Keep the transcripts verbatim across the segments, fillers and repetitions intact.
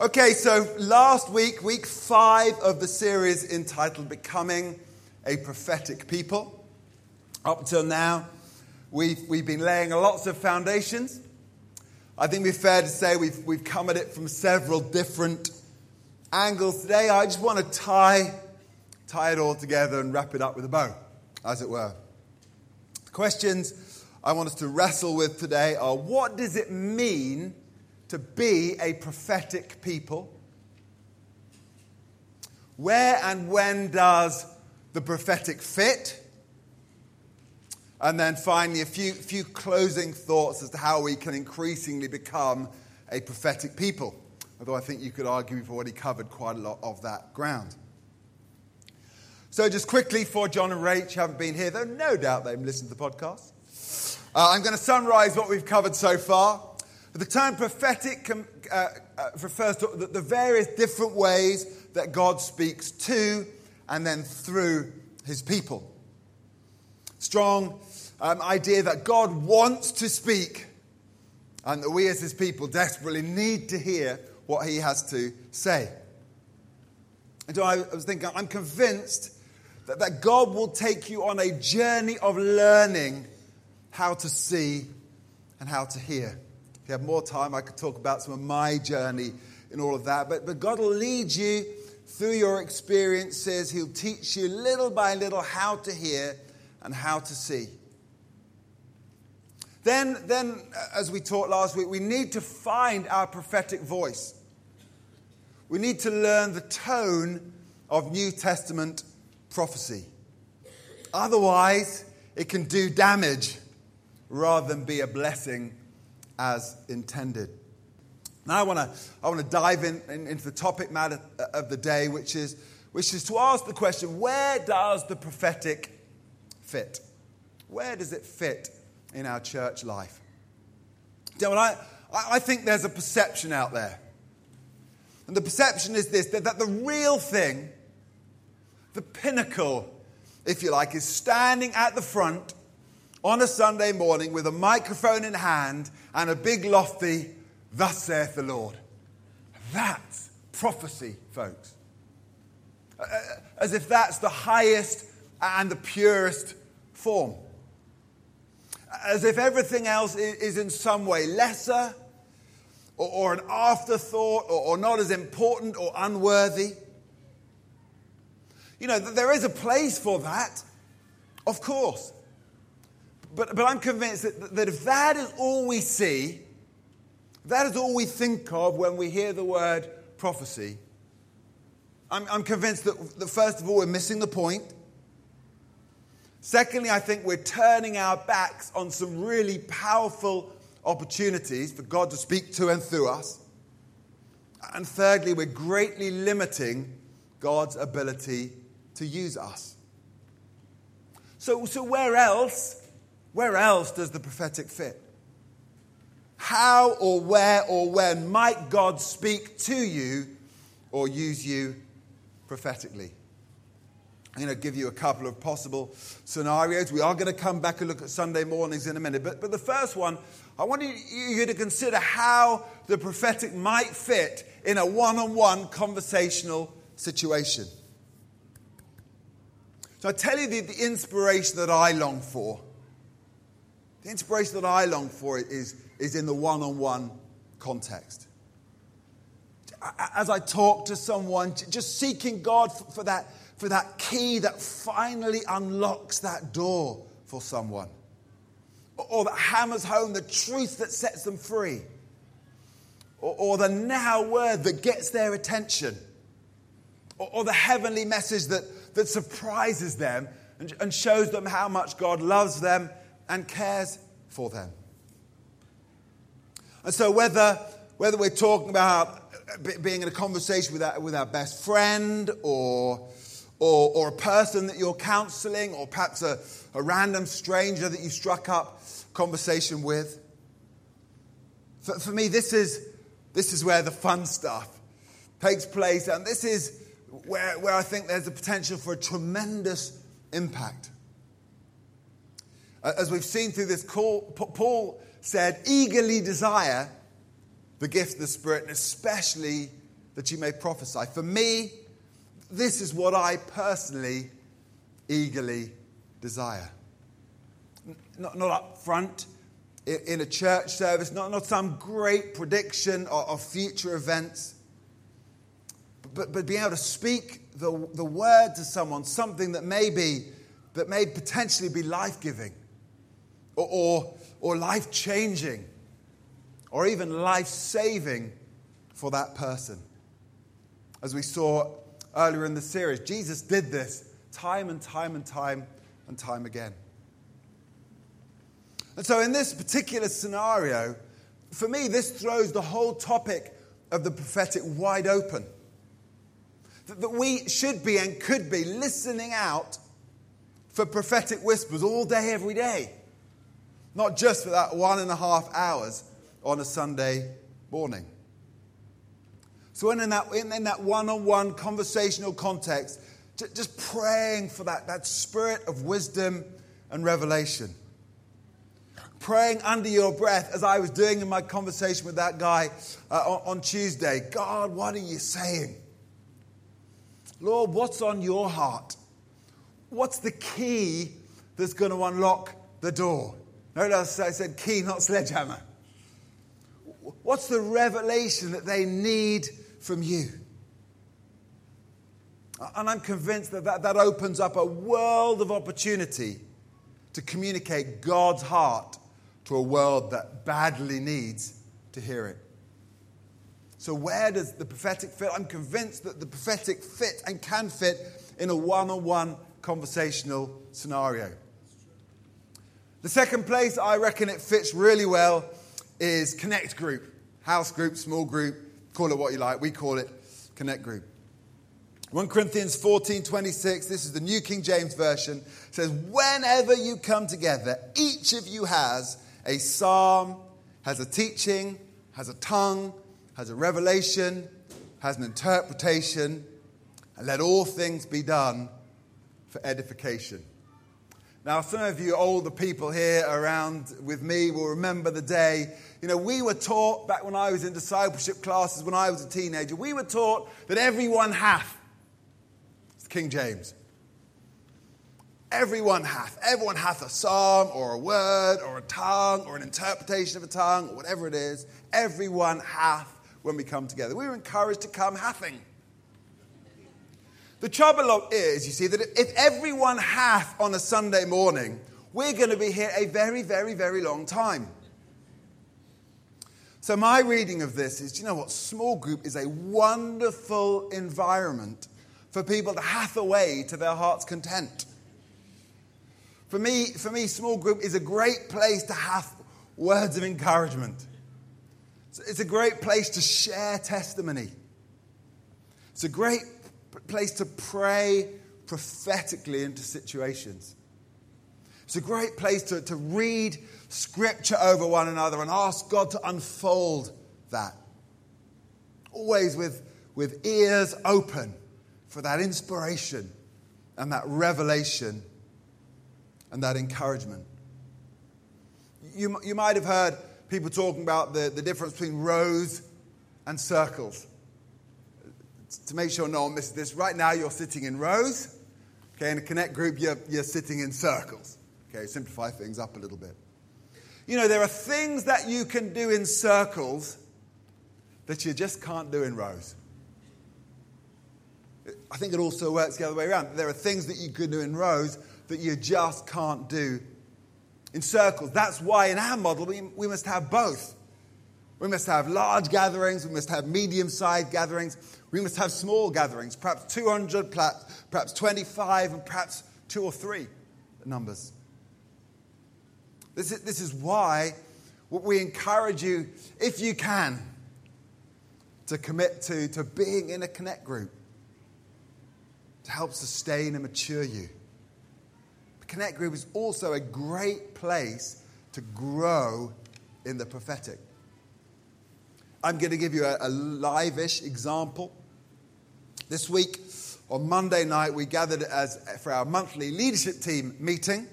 Okay, so last week, week five of the series entitled Becoming a Prophetic People. Up till now, we've, we've been laying lots of foundations. I think we're fair to say we've, we've come at it from several different angles today. I just want to tie, tie it all together and wrap it up with a bow, as it were. The questions I want us to wrestle with today are, what does it mean to be a prophetic people? Where and when does the prophetic fit? And then finally, a few, few closing thoughts as to how we can increasingly become a prophetic people. Although I think you could argue we've already covered quite a lot of that ground. So just quickly, for John and Rach who haven't been here, though no doubt they've listened to the podcast, Uh, I'm going to summarize what we've covered so far. The term prophetic uh, refers to the various different ways that God speaks to and then through his people. Strong um, idea that God wants to speak and that we as his people desperately need to hear what he has to say. And so I was thinking, I'm convinced that, that God will take you on a journey of learning how to see and how to hear. If you have more time, I could talk about some of my journey in all of that. But, but God will lead you through your experiences. He'll teach you little by little how to hear and how to see. Then, then, as we taught last week, we need to find our prophetic voice. We need to learn the tone of New Testament prophecy. Otherwise, it can do damage rather than be a blessing as intended. Now I want to I want to dive in, in into the topic matter of the day, which is which is to ask the question: where does the prophetic fit? Where does it fit in our church life? You know, I I think there's a perception out there, and the perception is this: that, that the real thing, the pinnacle, if you like, is standing at the front on a Sunday morning with a microphone in hand and a big lofty, "Thus saith the Lord." That's prophecy, folks. As if that's the highest and the purest form. As if everything else is in some way lesser or an afterthought or not as important or unworthy. You know, there is a place for that, of course. But, but I'm convinced that, that if that is all we see, that is all we think of when we hear the word prophecy, I'm, I'm convinced that, that first of all, we're missing the point. Secondly, I think we're turning our backs on some really powerful opportunities for God to speak to and through us. And thirdly, we're greatly limiting God's ability to use us. So, so where else... Where else does the prophetic fit? How or where or when might God speak to you or use you prophetically? I'm going to give you a couple of possible scenarios. We are going to come back and look at Sunday mornings in a minute. But, but the first one, I want you to consider how the prophetic might fit in a one-on-one conversational situation. So I tell you the, the inspiration that I long for. The inspiration that I long for is, is in the one-on-one context. As I talk to someone, just seeking God for that, for that key that finally unlocks that door for someone. Or that hammers home the truth that sets them free. Or, or the now word that gets their attention. Or, or the heavenly message that, that surprises them and, and shows them how much God loves them and cares for them. And so whether whether we're talking about being in a conversation with our, with our best friend or, or, or a person that you're counseling or perhaps a, a random stranger that you struck up conversation with. For, for me, this is, this is where the fun stuff takes place. And this is where, where I think there's a potential for a tremendous impact. As we've seen through this call, Paul said, eagerly desire the gift of the Spirit, and especially that you may prophesy. For me, this is what I personally eagerly desire. Not, not up front in a church service, not, not some great prediction of future events, but, but being able to speak the, the word to someone, something that may be, that may potentially be life-giving or, or, or life-changing or even life-saving for that person. As we saw earlier in the series, Jesus did this time and time and time and time again. And so in this particular scenario, for me, this throws the whole topic of the prophetic wide open. That we should be and could be listening out for prophetic whispers all day, every day. Not just for that one and a half hours on a Sunday morning. So in that, in that one-on-one conversational context, just praying for that, that spirit of wisdom and revelation. Praying under your breath, as I was doing in my conversation with that guy uh, on, on Tuesday. God, what are you saying? Lord, what's on your heart? What's the key that's going to unlock the door? Notice I said key, not sledgehammer. What's the revelation that they need from you? And I'm convinced that that, that opens up a world of opportunity to communicate God's heart to a world that badly needs to hear it. So where does the prophetic fit? I'm convinced that the prophetic fit and can fit in a one-on-one conversational scenario. The second place I reckon it fits really well is Connect Group. House group, small group, call it what you like. We call it Connect Group. First Corinthians fourteen twenty-six, this is the New King James Version, says, whenever you come together, each of you has a psalm, has a teaching, has a tongue, has a revelation, has an interpretation, and let all things be done for edification. Now, some of you older people here around with me will remember the day, you know, we were taught back when I was in discipleship classes when I was a teenager, we were taught that everyone hath. It's the King James. Everyone hath. Everyone hath a psalm or a word or a tongue or an interpretation of a tongue or whatever it is. Everyone hath. When we come together, we were encouraged to come hathing. The trouble is, you see, that if everyone hath on a Sunday morning, we're going to be here a very, very, very long time. So my reading of this is, you know what? Small group is a wonderful environment for people to hath away to their heart's content. For me, for me, small group is a great place to hath words of encouragement. It's a great place to share testimony. It's a great place to pray prophetically into situations. It's a great place to, to read scripture over one another and ask God to unfold that. Always with, with ears open for that inspiration and that revelation and that encouragement. You, you might have heard people talking about the, the difference between rows and circles. To make sure no one misses this, right now you're sitting in rows. Okay, in a Connect group, you're, you're sitting in circles. Okay, simplify things up a little bit. You know, there are things that you can do in circles that you just can't do in rows. I think it also works the other way around. There are things that you can do in rows that you just can't do in circles. That's why in our model we, we must have both. We must have large gatherings. We must have medium-sized gatherings. We must have small gatherings, perhaps two hundred, perhaps twenty-five, and perhaps two or three numbers. This is, this is why we encourage you, if you can, to commit to, to being in a Connect group to help sustain and mature you. Connect Group is also a great place to grow in the prophetic. I'm going to give you a, a live-ish example. This week, on Monday night, we gathered as for our monthly leadership team meeting.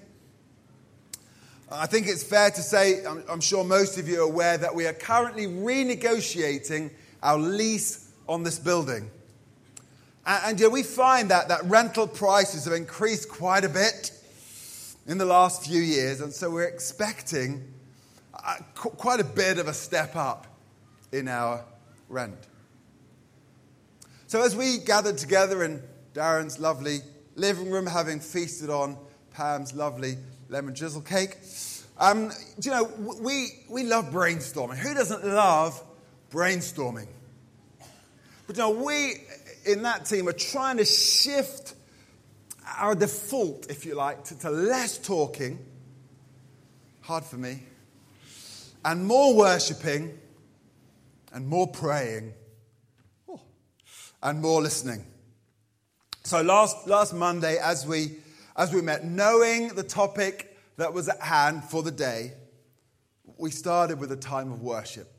I think it's fair to say, I'm, I'm sure most of you are aware, that we are currently renegotiating our lease on this building. And, and you know, we find that, that rental prices have increased quite a bit in the last few years. And so we're expecting uh, qu- quite a bit of a step up in our rent. So as we gathered together in Darren's lovely living room, having feasted on Pam's lovely lemon drizzle cake, um, you know, we, we love brainstorming. Who doesn't love brainstorming? But you know, we in that team are trying to shift our default, if you like, to, to less talking, hard for me, and more worshipping, and more praying, oh, and more listening. So last last Monday, as we as we met, knowing the topic that was at hand for the day, we started with a time of worship.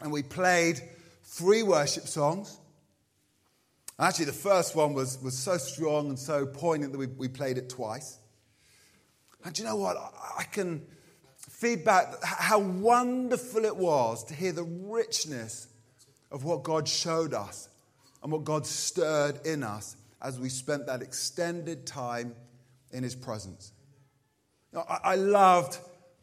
And we played three worship songs. Actually, the first one was, was so strong and so poignant that we, we played it twice. And do you know what? I, I can feedback how wonderful it was to hear the richness of what God showed us and what God stirred in us as we spent that extended time in His presence. Now, I, I loved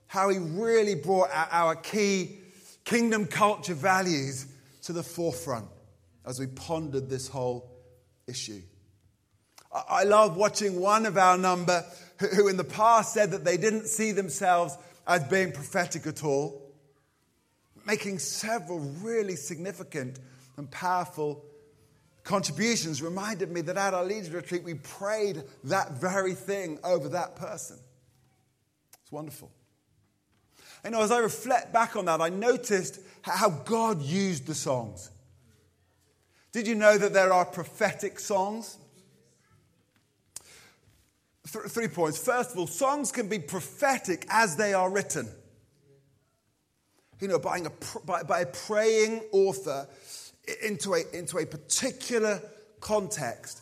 how He really brought out our key kingdom culture values to the forefront as we pondered this whole issue. I, I love watching one of our number who, who in the past said that they didn't see themselves as being prophetic at all, making several really significant and powerful contributions, reminded me that at our leaders retreat we prayed that very thing over that person. It's wonderful. And as I reflect back on that, I noticed how God used the songs. Did you know that there are prophetic songs? Th- three points. First of all, songs can be prophetic as they are written. You know, by a, by, by a praying author into a, into a particular context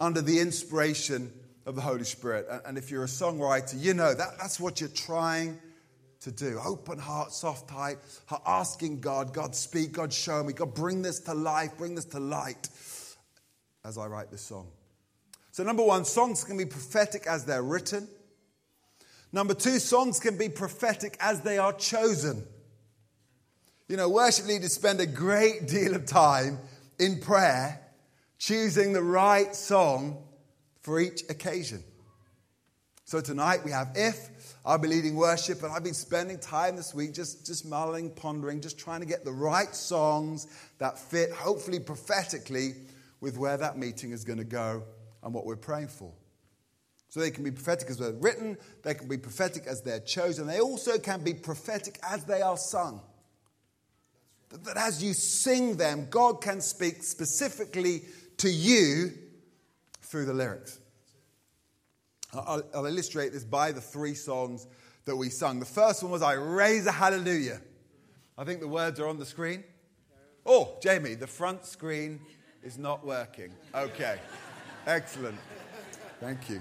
under the inspiration of the Holy Spirit. And, and if you're a songwriter, you know that that's what you're trying to do. Open heart, soft heart, asking God, God speak, God show me, God bring this to life, bring this to light as I write this song. So number one, songs can be prophetic as they're written. Number two, songs can be prophetic as they are chosen. You know, worship leaders spend a great deal of time in prayer choosing the right song for each occasion. So tonight we have If. I'll be leading worship, and I've been spending time this week just, just mulling, pondering, just trying to get the right songs that fit, hopefully prophetically, with where that meeting is going to go and what we're praying for. So they can be prophetic as they're written, they can be prophetic as they're chosen, they also can be prophetic as they are sung. That, that as you sing them, God can speak specifically to you through the lyrics. I'll, I'll illustrate this by the three songs that we sung. The first one was I Raise a Hallelujah. I think the words are on the screen. Oh, Jamie, the front screen is not working. Okay, excellent. Thank you.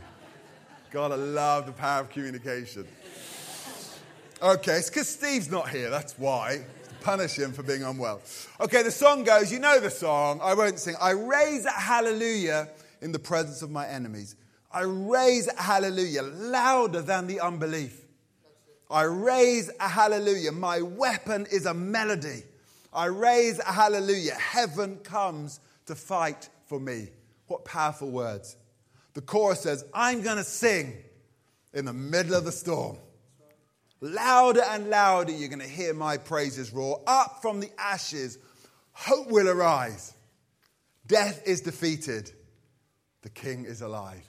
Gotta love the power of communication. Okay, it's because Steve's not here, that's why. Punish him for being unwell. Okay, the song goes, you know the song, I won't sing. I raise a hallelujah in the presence of my enemies. I raise a hallelujah louder than the unbelief. I raise a hallelujah. My weapon is a melody. I raise a hallelujah. Heaven comes to fight for me. What powerful words. The chorus says, I'm going to sing in the middle of the storm. Louder and louder you're going to hear my praises roar. Up from the ashes, hope will arise. Death is defeated. The King is alive.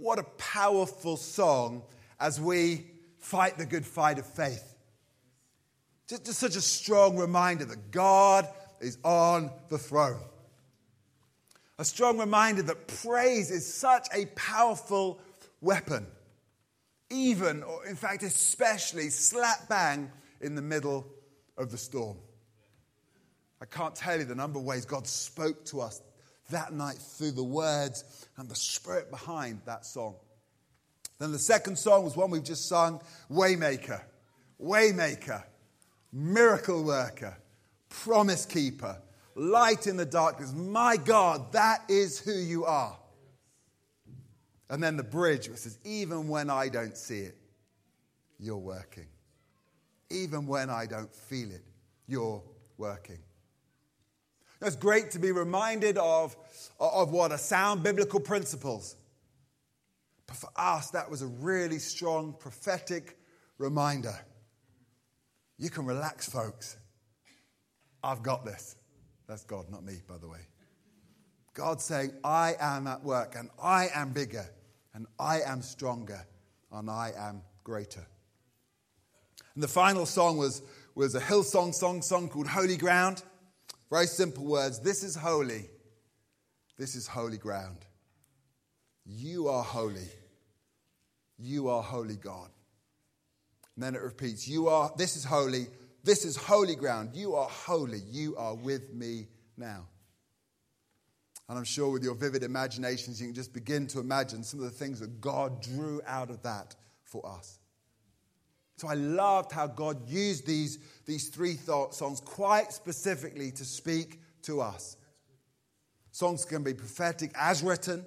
What a powerful song as we fight the good fight of faith. Just, just such a strong reminder that God is on the throne. A strong reminder that praise is such a powerful weapon. Even, or in fact especially, slap bang in the middle of the storm. I can't tell you the number of ways God spoke to us that night through the words and the spirit behind that song. Then the second song was one we've just sung, Waymaker, Waymaker, Miracle Worker, promise keeper, light in the darkness. My God, that is who you are. And then the bridge, which says, even when I don't see it, you're working. Even when I don't feel it, you're working. It's great to be reminded of, of what are sound biblical principles. But for us, that was a really strong prophetic reminder. You can relax, folks. I've got this. That's God, not me, by the way. God's saying, I am at work, and I am bigger, and I am stronger, and I am greater. And the final song was, was a Hillsong song, song called Holy Ground. Very simple words. This is holy. This is holy ground. You are holy. You are holy, God. And then it repeats, you are, this is holy. This is holy ground. You are holy. You are with me now. And I'm sure with your vivid imaginations, you can just begin to imagine some of the things that God drew out of that for us. So I loved how God used these, these three thought songs quite specifically to speak to us. Songs can be prophetic as written,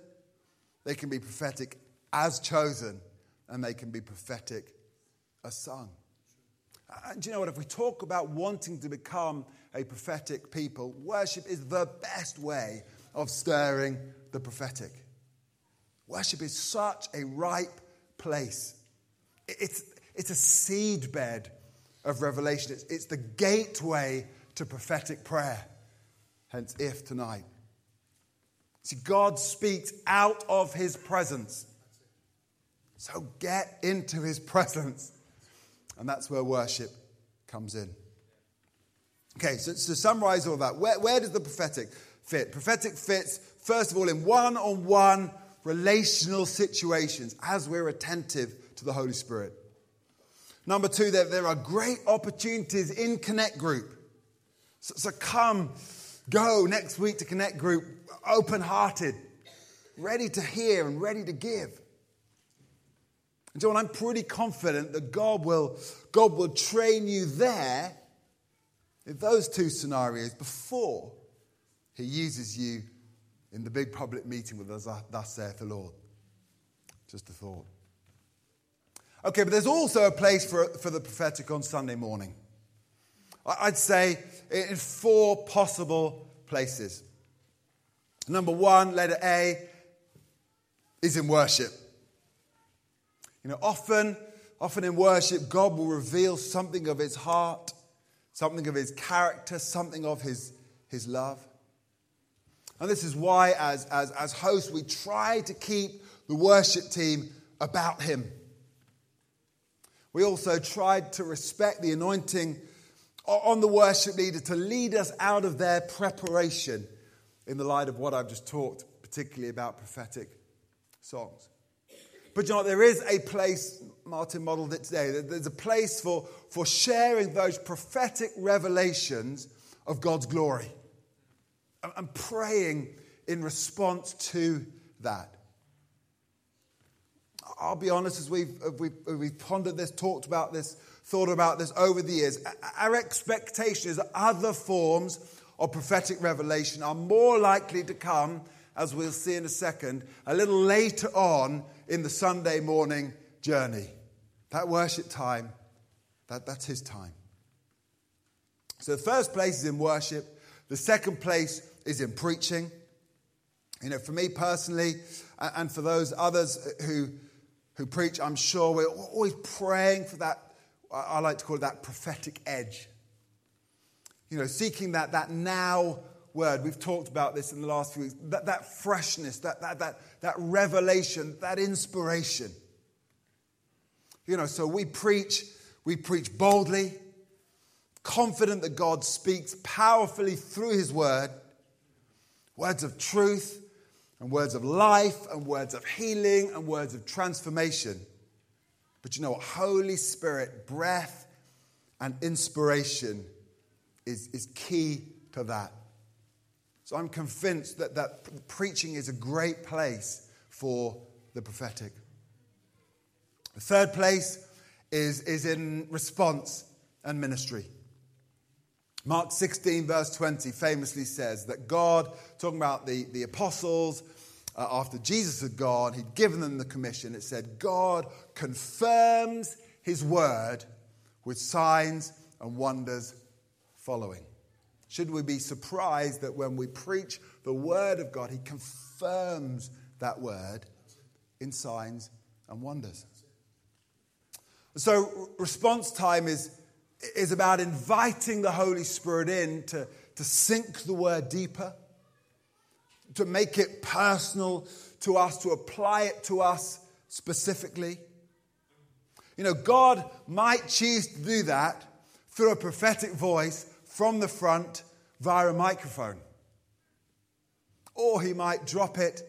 they can be prophetic as chosen, and they can be prophetic as sung. And do you know what? If we talk about wanting to become a prophetic people, worship is the best way of stirring the prophetic. Worship is such a ripe place. It's It's a seedbed of revelation. It's, it's the gateway to prophetic prayer. Hence, if tonight. See, God speaks out of his presence. So get into his presence. And that's where worship comes in. Okay, so to summarize all that, where, where does the prophetic fit? Prophetic fits, first of all, in one-on-one relational situations as we're attentive to the Holy Spirit. Number two, that there are great opportunities in Connect Group. So, so come, go next week to Connect Group, open-hearted, ready to hear and ready to give. And John, I'm pretty confident that God will, God will train you there in those two scenarios before he uses you in the big public meeting with us, thus saith the Lord. Just a thought. Okay, but there's also a place for, for the prophetic on Sunday morning. I'd say in four possible places. Number one, letter A, is in worship. You know, often, often in worship, God will reveal something of his heart, something of his character, something of his, his love. And this is why, as, as, as hosts, we try to keep the worship team about him. We also tried to respect the anointing on the worship leader to lead us out of their preparation in the light of what I've just talked, particularly about prophetic songs. But you know, there is a place, Martin modelled it today, there's a place for, for sharing those prophetic revelations of God's glory and praying in response to that. I'll be honest, as we've, we've, we've pondered this, talked about this, thought about this over the years, our expectation is that other forms of prophetic revelation are more likely to come, as we'll see in a second, a little later on in the Sunday morning journey. That worship time, that, that's his time. So the first place is in worship. The second place is in preaching. You know, for me personally, and for those others who... who preach, I'm sure we're always praying for that, I like to call it that prophetic edge. You know, seeking that that now word. We've talked about this in the last few weeks. That, that freshness, that, that, that, that revelation, that inspiration. You know, so we preach, we preach boldly, confident that God speaks powerfully through his word. Words of truth, and words of life, and words of healing, and words of transformation. But you know what? Holy Spirit, breath, and inspiration is, is key to that. So I'm convinced that, that preaching is a great place for the prophetic. The third place is, is in response and ministry. Mark sixteen verse twenty famously says that God, talking about the, the apostles, uh, after Jesus had gone, he'd given them the commission. It said, God confirms his word with signs and wonders following. Should we be surprised that when we preach the word of God, he confirms that word in signs and wonders? So response time is is about inviting the Holy Spirit in to, to sink the word deeper, to make it personal to us, to apply it to us specifically. You know, God might choose to do that through a prophetic voice from the front via a microphone. Or he might drop it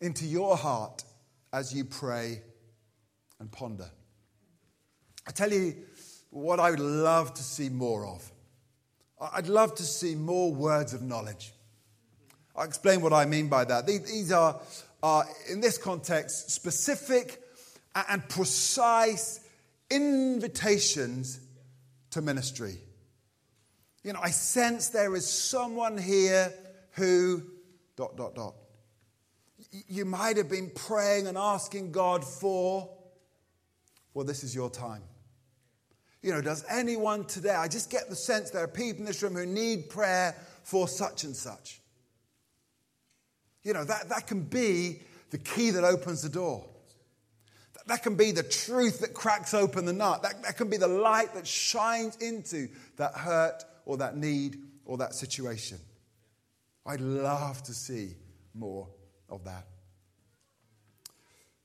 into your heart as you pray and ponder. I tell you, what I would love to see more of. I'd love to see more words of knowledge. I'll explain what I mean by that. These are, are in this context, specific and precise invitations to ministry. You know, I sense there is someone here who, dot, dot, dot. You might have been praying and asking God for, well, this is your time. You know, does anyone today, I just get the sense there are people in this room who need prayer for such and such. You know, that, that can be the key that opens the door. That, that can be the truth that cracks open the nut. That, that can be the light that shines into that hurt or that need or that situation. I'd love to see more of that.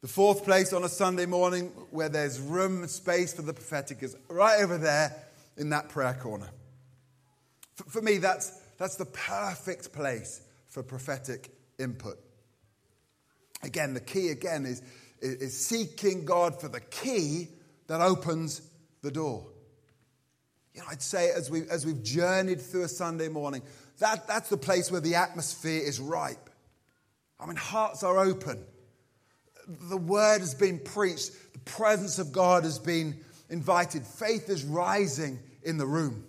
The fourth place on a Sunday morning where there's room and space for the prophetic is right over there in that prayer corner. For, for me, that's, that's the perfect place for prophetic input. Again, the key again is, is seeking God for the key that opens the door. You know, I'd say as, we, as we've journeyed through a Sunday morning, that, that's the place where the atmosphere is ripe. I mean, hearts are open. The word has been preached. The presence of God has been invited. Faith is rising in the room.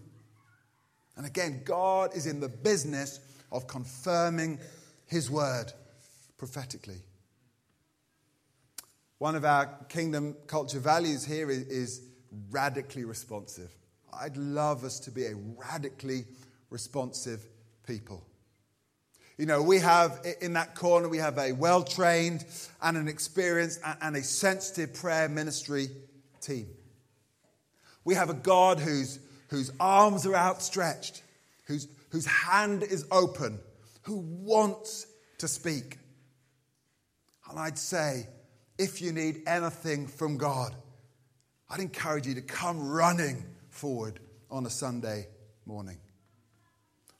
And again, God is in the business of confirming his word prophetically. One of our kingdom culture values here is, is radically responsive. I'd love us to be a radically responsive people. You know, we have, in that corner, we have a well-trained and an experienced and a sensitive prayer ministry team. We have a God whose, whose arms are outstretched, whose, whose hand is open, who wants to speak. And I'd say, if you need anything from God, I'd encourage you to come running forward on a Sunday morning.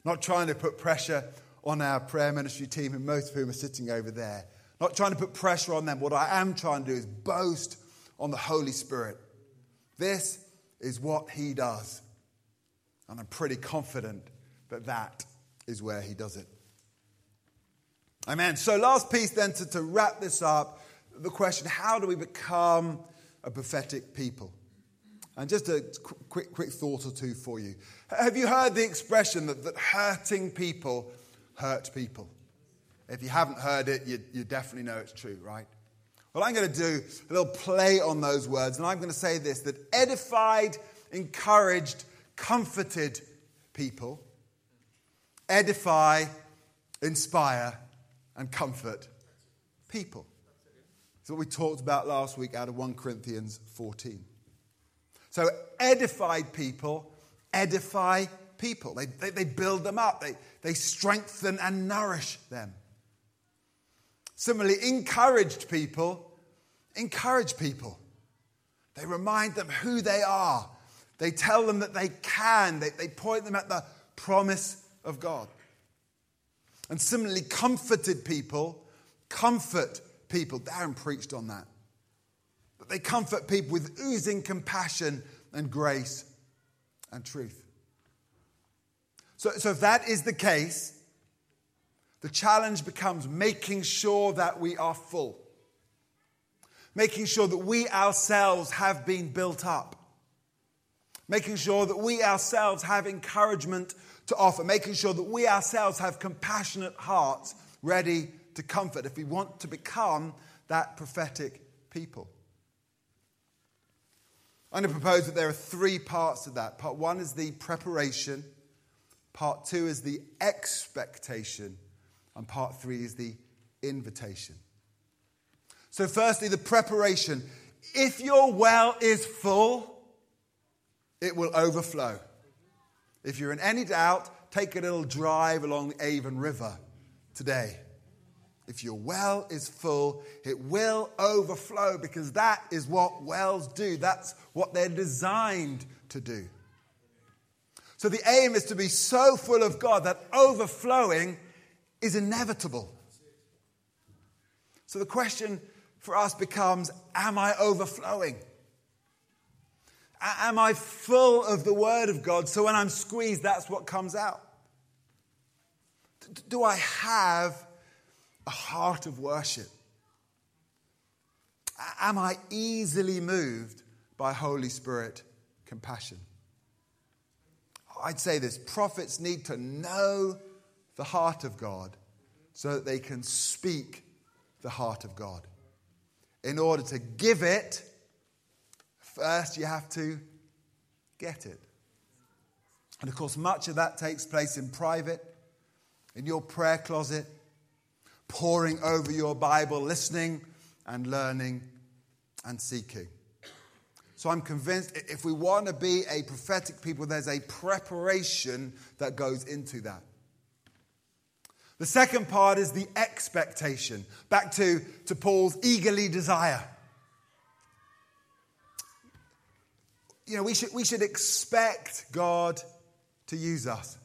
Not trying to put pressure on our prayer ministry team, and most of whom are sitting over there. Not trying to put pressure on them. What I am trying to do is boast on the Holy Spirit. This is what he does. And I'm pretty confident that that is where he does it. Amen. So last piece then, to, to wrap this up, the question, how do we become a prophetic people? And just a quick, quick thought or two for you. Have you heard the expression that, that hurting people hurt people? If you haven't heard it, you, you definitely know it's true, right? Well, I'm going to do a little play on those words, and I'm going to say this, that edified, encouraged, comforted people edify, inspire, and comfort people. That's what we talked about last week out of First Corinthians fourteen. So edified people edify people. They, they, they build them up. They, they strengthen and nourish them. Similarly, encouraged people encourage people. They remind them who they are. They tell them that they can. They, they point them at the promise of God. And similarly, comforted people comfort people. Darren preached on that. But they comfort people with oozing compassion and grace and truth. So, so if that is the case, the challenge becomes making sure that we are full. Making sure that we ourselves have been built up. Making sure that we ourselves have encouragement to offer, making sure that we ourselves have compassionate hearts ready to comfort if we want to become that prophetic people. I'm going to propose that there are three parts to that. Part one is the preparation, part two is the expectation, and part three is the invitation. So firstly, the preparation. If your well is full, it will overflow. If you're in any doubt, take a little drive along the Avon River today. If your well is full, it will overflow, because that is what wells do. That's what they're designed to do. So the aim is to be so full of God that overflowing is inevitable. So the question for us becomes, am I overflowing? Am I full of the Word of God, so when I'm squeezed, that's what comes out? Do I have a heart of worship? Am I easily moved by Holy Spirit compassion? I'd say this: prophets need to know the heart of God so that they can speak the heart of God. In order to give it, first you have to get it. And of course, much of that takes place in private, in your prayer closet, poring over your Bible, listening and learning and seeking. So I'm convinced if we want to be a prophetic people, there's a preparation that goes into that. The second part is the expectation. Back to, to Paul's eagerly desire. You know, we should, we should expect God to use us.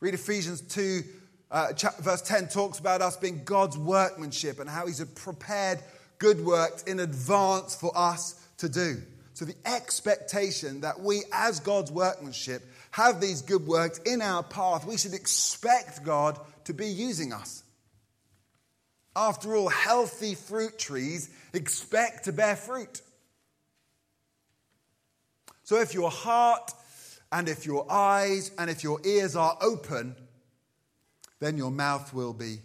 Read Ephesians two. Uh, verse ten talks about us being God's workmanship and how he's prepared good works in advance for us to do. So the expectation that we, as God's workmanship, have these good works in our path, we should expect God to be using us. After all, healthy fruit trees expect to bear fruit. So if your heart and if your eyes and if your ears are open, then your mouth will be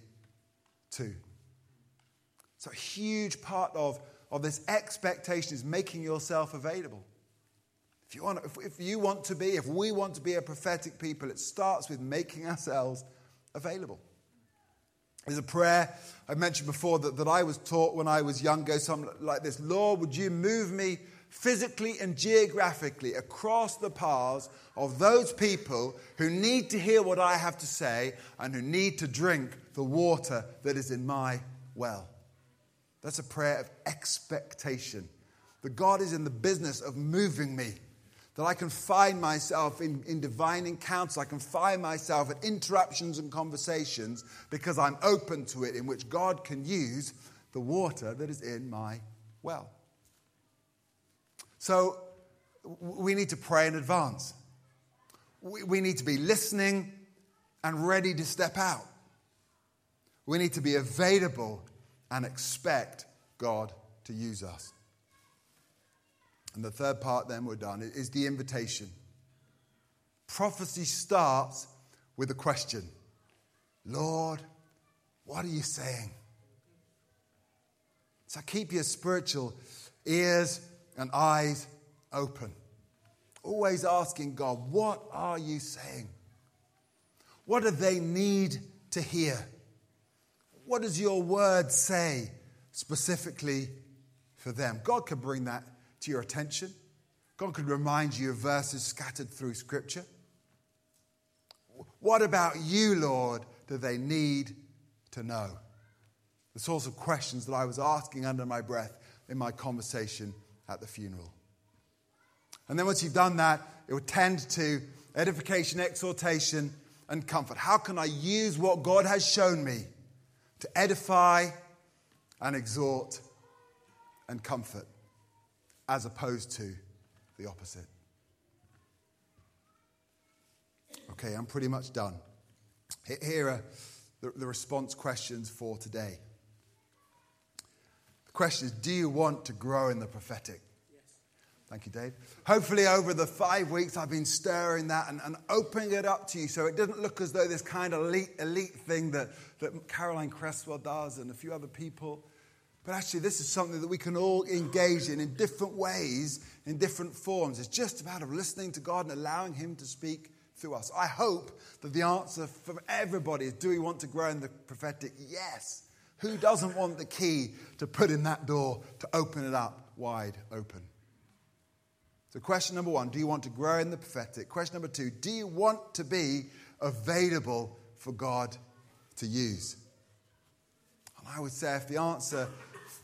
too. So a huge part of, of this expectation is making yourself available. If you want, if, if you want to be, if we want to be a prophetic people, it starts with making ourselves available. There's a prayer I mentioned before that, that I was taught when I was young. Goes something like this: Lord, would you move me physically and geographically across the paths of those people who need to hear what I have to say and who need to drink the water that is in my well. That's a prayer of expectation. That God is in the business of moving me. That I can find myself in, in divine encounters. I can find myself at interruptions and conversations because I'm open to it, in which God can use the water that is in my well. So we need to pray in advance. We need to be listening and ready to step out. We need to be available and expect God to use us. And the third part, then we're done, is the invitation. Prophecy starts with a question. Lord, what are you saying? So keep your spiritual ears and eyes open. Always asking God, what are you saying? What do they need to hear? What does your word say specifically for them? God can bring that to your attention. God could remind you of verses scattered through Scripture. What about you, Lord, do they need to know? The sorts of questions that I was asking under my breath in my conversation at the funeral. And then once you've done that, it will tend to edification, exhortation, and comfort. How can I use what God has shown me to edify and exhort and comfort, as opposed to the opposite? Okay, I'm pretty much done. Here are the response questions for today. The question is, do you want to grow in the prophetic? Yes. Thank you, Dave. Hopefully over the five weeks I've been stirring that and, and opening it up to you so it doesn't look as though this kind of elite, elite thing that, that Caroline Cresswell does and a few other people. But actually this is something that we can all engage in in different ways, in different forms. It's just about of listening to God and allowing him to speak through us. I hope that the answer from everybody is, do we want to grow in the prophetic? Yes. Who doesn't want the key to put in that door to open it up wide open? So question number one, do you want to grow in the prophetic? Question number two, do you want to be available for God to use? And I would say if the answer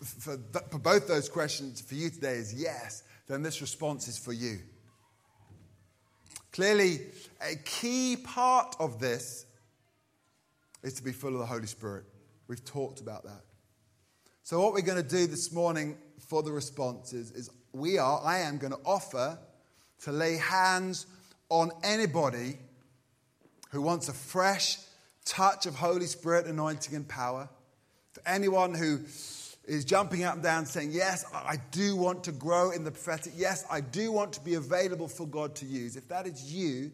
for, th- for both those questions for you today is yes, then this response is for you. Clearly, a key part of this is to be full of the Holy Spirit. We've talked about that. So what we're going to do this morning for the responses is, is We are, I am going to offer to lay hands on anybody who wants a fresh touch of Holy Spirit anointing and power. For anyone who is jumping up and down saying, yes, I do want to grow in the prophetic. Yes, I do want to be available for God to use. If that is you,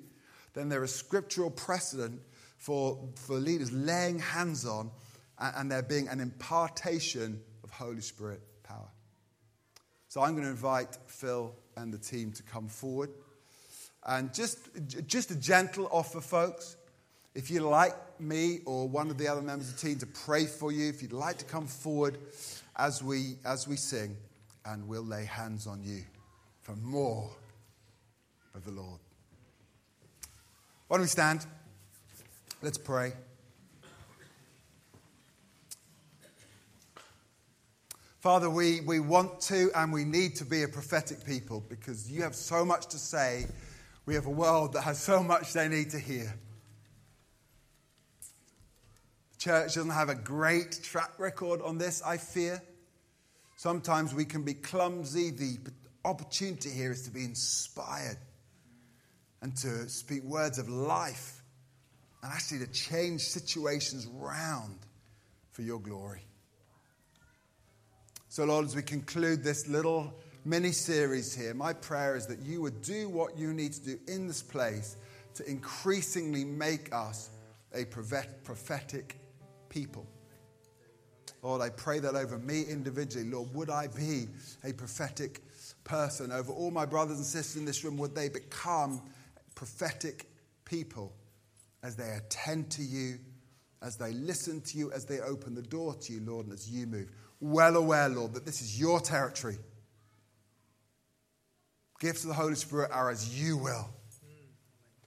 then there is scriptural precedent for, for leaders laying hands on and, and there being an impartation of Holy Spirit power. So I'm going to invite Phil and the team to come forward. And just, just a gentle offer, folks. If you'd like me or one of the other members of the team to pray for you, if you'd like to come forward as we, as we sing, and we'll lay hands on you for more of the Lord. Why don't we stand? Let's pray. Father, we, we want to and we need to be a prophetic people because you have so much to say. We have a world that has so much they need to hear. The church doesn't have a great track record on this, I fear. Sometimes we can be clumsy. The opportunity here is to be inspired and to speak words of life and actually to change situations round for your glory. So, Lord, as we conclude this little mini-series here, my prayer is that you would do what you need to do in this place to increasingly make us a prophetic people. Lord, I pray that over me individually, Lord, would I be a prophetic person? Over all my brothers and sisters in this room, would they become prophetic people as they attend to you, as they listen to you, as they open the door to you, Lord, and as you move. Well aware, Lord, that this is your territory. Gifts of the Holy Spirit are as you will.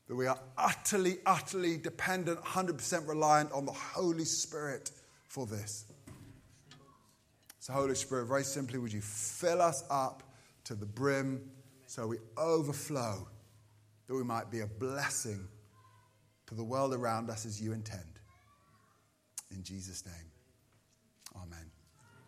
That we are utterly, utterly dependent, one hundred percent reliant on the Holy Spirit for this. So, Holy Spirit, very simply, would you fill us up to the brim so we overflow, that we might be a blessing to the world around us as you intend. In Jesus' name, amen.